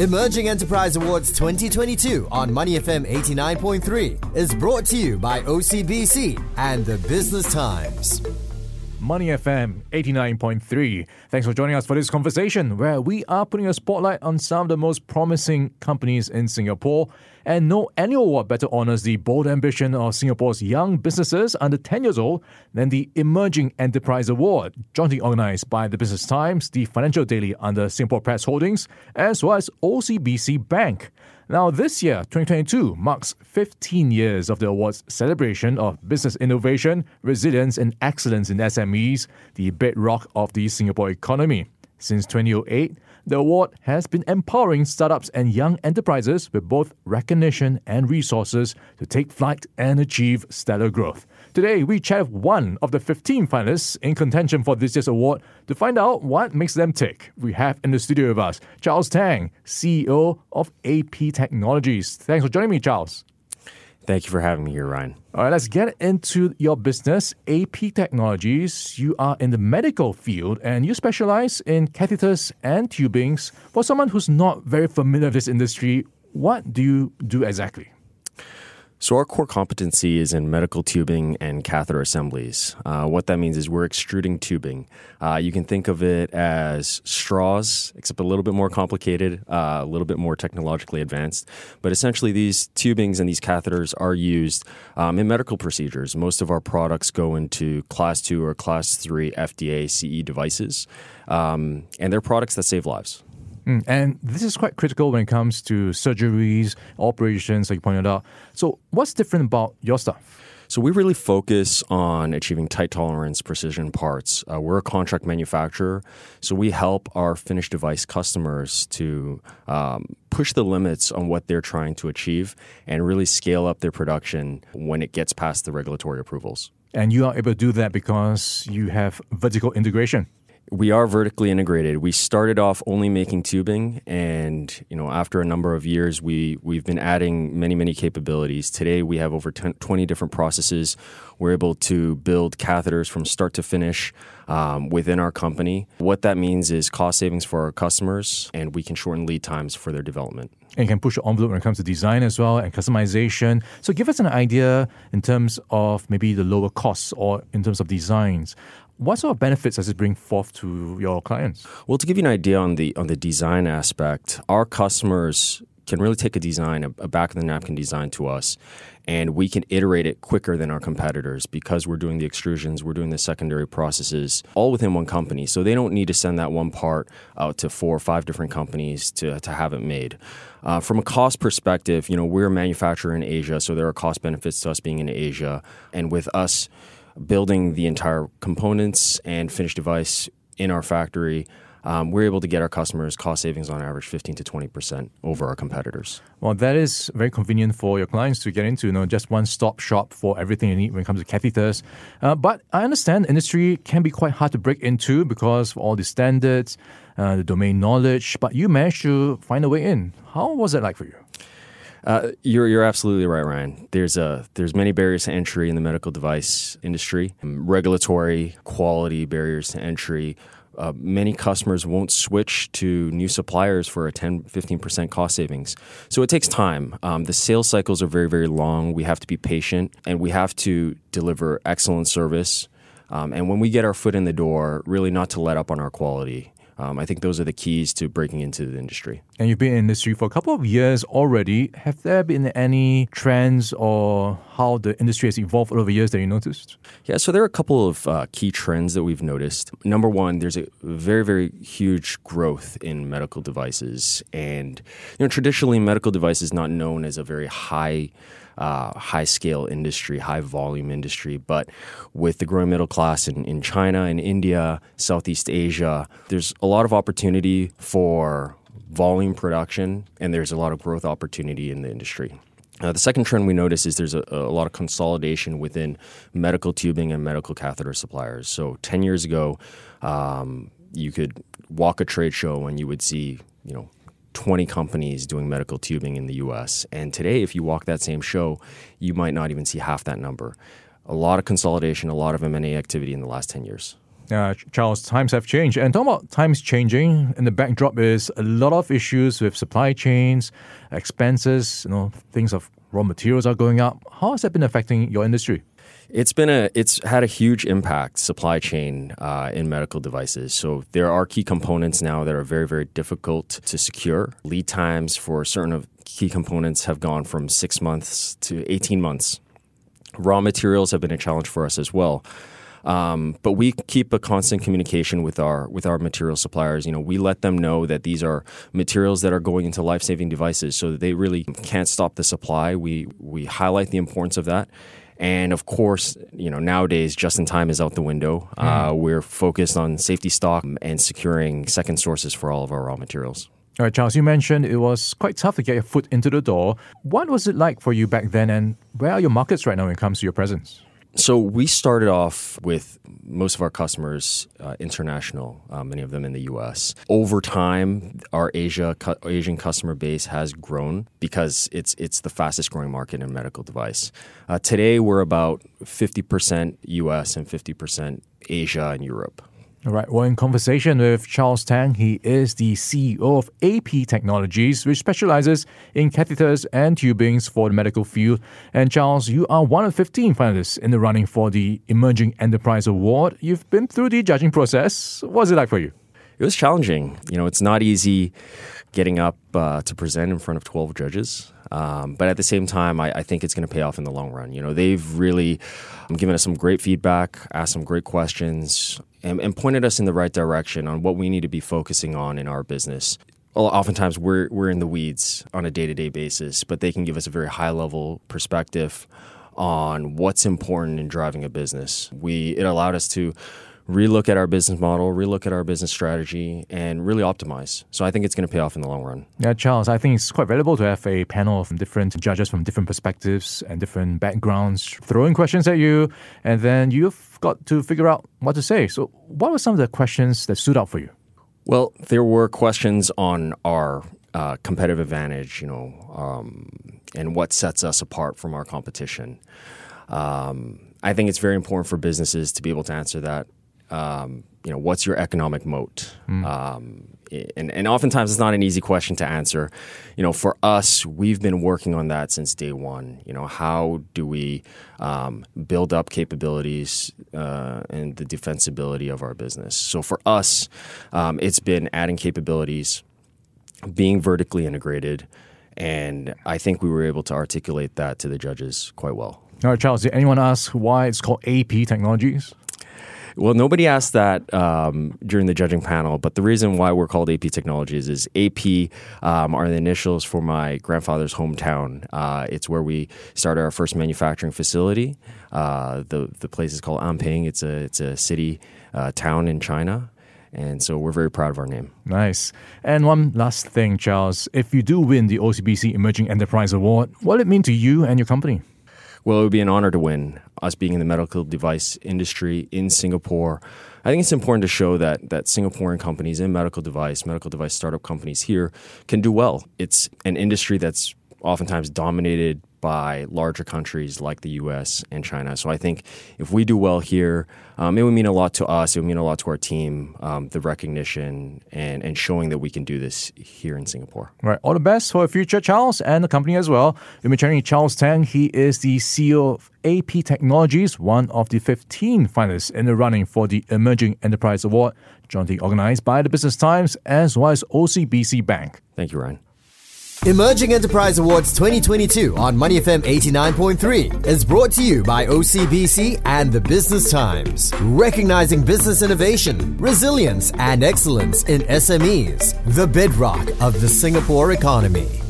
Emerging Enterprise Awards 2022 on MoneyFM 89.3 is brought to you by OCBC and The Business Times. MoneyFM 89.3. Thanks for joining us for this conversation, where we are putting a spotlight on some of the most promising companies in Singapore. And no annual award better honours the bold ambition of Singapore's young businesses under 10 years old than the Emerging Enterprise Award, jointly organised by The Business Times, the Financial Daily under Singapore Press Holdings, as well as OCBC Bank. Now, this year, 2022, marks 15 years of the award's celebration of business innovation, resilience and excellence in SMEs, the bedrock of the Singapore economy. Since 2008, the award has been empowering startups and young enterprises with both recognition and resources to take flight and achieve stellar growth. Today, we chat with one of the 15 finalists in contention for this year's award to find out what makes them tick. We have in the studio with us Charles Tang, CEO of AP Technologies. Thanks for joining me, Charles. Thank you for having me here, Ryan. All right, let's get into your business, AP Technologies. You are in the medical field and you specialize in catheters and tubings. For someone who's not very familiar with this industry, what do you do exactly? So our core competency is in medical tubing and catheter assemblies. What that means is we're extruding tubing. You can think of it as straws, except a little bit more complicated, a little bit more technologically advanced. But essentially, these tubings and these catheters are used in medical procedures. Most of our products go into Class 2 or Class 3 FDA CE devices, and they're products that save lives. And this is quite critical when it comes to surgeries, operations, like you pointed out. So what's different about your stuff? So we really focus on achieving tight tolerance, precision parts. We're a contract manufacturer, so we help our finished device customers to push the limits on what they're trying to achieve and really scale up their production when it gets past the regulatory approvals. And you are able to do that because you have vertical integration. We are vertically integrated. We started off only making tubing, and after a number of years, we've been adding many capabilities. Today, we have over 20 different processes. We're able to build catheters from start to finish within our company. What that means is cost savings for our customers, and we can shorten lead times for their development. And you can push the envelope when it comes to design as well and customization. So give us an idea in terms of maybe the lower costs or in terms of designs. What sort of benefits does it bring forth to your clients? Well, to give you an idea on the design aspect, our customers can really take a design, a back-of-the-napkin design to us, and we can iterate it quicker than our competitors because we're doing the extrusions, we're doing the secondary processes, all within one company. So they don't need to send that one part out to 4 or 5 different companies to have it made. From a cost perspective, we're a manufacturer in Asia, so there are cost benefits to us being in Asia. And with us building the entire components and finished device in our factory, we're able to get our customers cost savings on average 15 to 20% over our competitors. Well, that is very convenient for your clients to get into, just one-stop shop for everything you need when it comes to catheters. But I understand the industry can be quite hard to break into because of all the standards, the domain knowledge, but you managed to find a way in. How was that like for you? You're absolutely right, Ryan. There's many barriers to entry in the medical device industry. Regulatory, quality barriers to entry. Many customers won't switch to new suppliers for a 10-15% cost savings. So it takes time. The sales cycles are very, very long. We have to be patient, and we have to deliver excellent service. And when we get our foot in the door, really not to let up on our quality. I think those are the keys to breaking into the industry. And you've been in the industry for a couple of years already. Have there been any trends or how the industry has evolved over the years that you noticed? Yeah, so there are a couple of key trends that we've noticed. Number one, there's a very, very huge growth in medical devices. And traditionally, medical device is not known as a very high-scale industry, high-volume industry. But with the growing middle class in China, in India, Southeast Asia, there's a lot of opportunity for volume production, and there's a lot of growth opportunity in the industry. The second trend we notice is there's a lot of consolidation within medical tubing and medical catheter suppliers. So 10 years ago, you could walk a trade show and you would see, 20 companies doing medical tubing in the US. And today, if you walk that same show, you might not even see half that number. A lot of consolidation, a lot of M&A activity in the last 10 years. Charles, times have changed. And talking about times changing, and the backdrop is a lot of issues with supply chains, expenses, things of raw materials are going up. How has that been affecting your industry? It's had a huge impact, supply chain in medical devices. So there are key components now that are very, very difficult to secure. Lead times for certain of key components have gone from 6 months to 18 months. Raw materials have been a challenge for us as well. But we keep a constant communication with our material suppliers. We let them know that these are materials that are going into life-saving devices, so that they really can't stop the supply. We highlight the importance of that. And of course, nowadays, just-in-time is out the window. We're focused on safety stock and securing second sources for all of our raw materials. All right, Charles, you mentioned it was quite tough to get your foot into the door. What was it like for you back then, and where are your markets right now when it comes to your presence? So we started off with most of our customers international, many of them in the U.S. Over time, our Asian customer base has grown because it's the fastest growing market in medical device. Today, we're about 50% U.S. and 50% Asia and Europe. All right, we're in conversation with Charles Tang. He is the CEO of AP Technologies, which specializes in catheters and tubings for the medical field. And Charles, you are one of 15 finalists in the running for the Emerging Enterprise Award. You've been through the judging process. What was it like for you? It was challenging. It's not easy getting up to present in front of 12 judges. But at the same time, I think it's going to pay off in the long run. They've really given us some great feedback, asked some great questions, and pointed us in the right direction on what we need to be focusing on in our business. Oftentimes, we're in the weeds on a day-to-day basis, but they can give us a very high-level perspective on what's important in driving a business. It allowed us to relook at our business model, relook at our business strategy, and really optimize. So I think it's going to pay off in the long run. Yeah, Charles, I think it's quite valuable to have a panel of different judges from different perspectives and different backgrounds throwing questions at you, and then you've got to figure out what to say. So what were some of the questions that stood out for you? Well, there were questions on our competitive advantage, and what sets us apart from our competition. I think it's very important for businesses to be able to answer that. What's your economic moat? And oftentimes it's not an easy question to answer. For us, we've been working on that since day one. How do we build up capabilities and the defensibility of our business? So for us, it's been adding capabilities, being vertically integrated, and I think we were able to articulate that to the judges quite well. All right, Charles, did anyone ask why it's called AP Technologies? Well, nobody asked that during the judging panel, but the reason why we're called AP Technologies is AP are the initials for my grandfather's hometown. It's where we started our first manufacturing facility. The place is called Anping. It's a city, town in China. And so we're very proud of our name. Nice. And one last thing, Charles. If you do win the OCBC Emerging Enterprise Award, what will it mean to you and your company? Well, it would be an honor to win. Us being in the medical device industry in Singapore, I think it's important to show that Singaporean companies in medical device startup companies here can do well. It's an industry that's oftentimes dominated by larger countries like the U.S. and China. So I think if we do well here, it would mean a lot to us. It would mean a lot to our team, the recognition and showing that we can do this here in Singapore. All right. All the best for the future, Charles, and the company as well. We've been chatting with Charles Tang. He is the CEO of AP Technologies, one of the 15 finalists in the running for the Emerging Enterprise Award, jointly organized by The Business Times as well as OCBC Bank. Thank you, Ryan. Emerging Enterprise Awards 2022 on MoneyFM 89.3 is brought to you by OCBC and The Business Times, recognizing business innovation, resilience, and excellence in SMEs, the bedrock of the Singapore economy.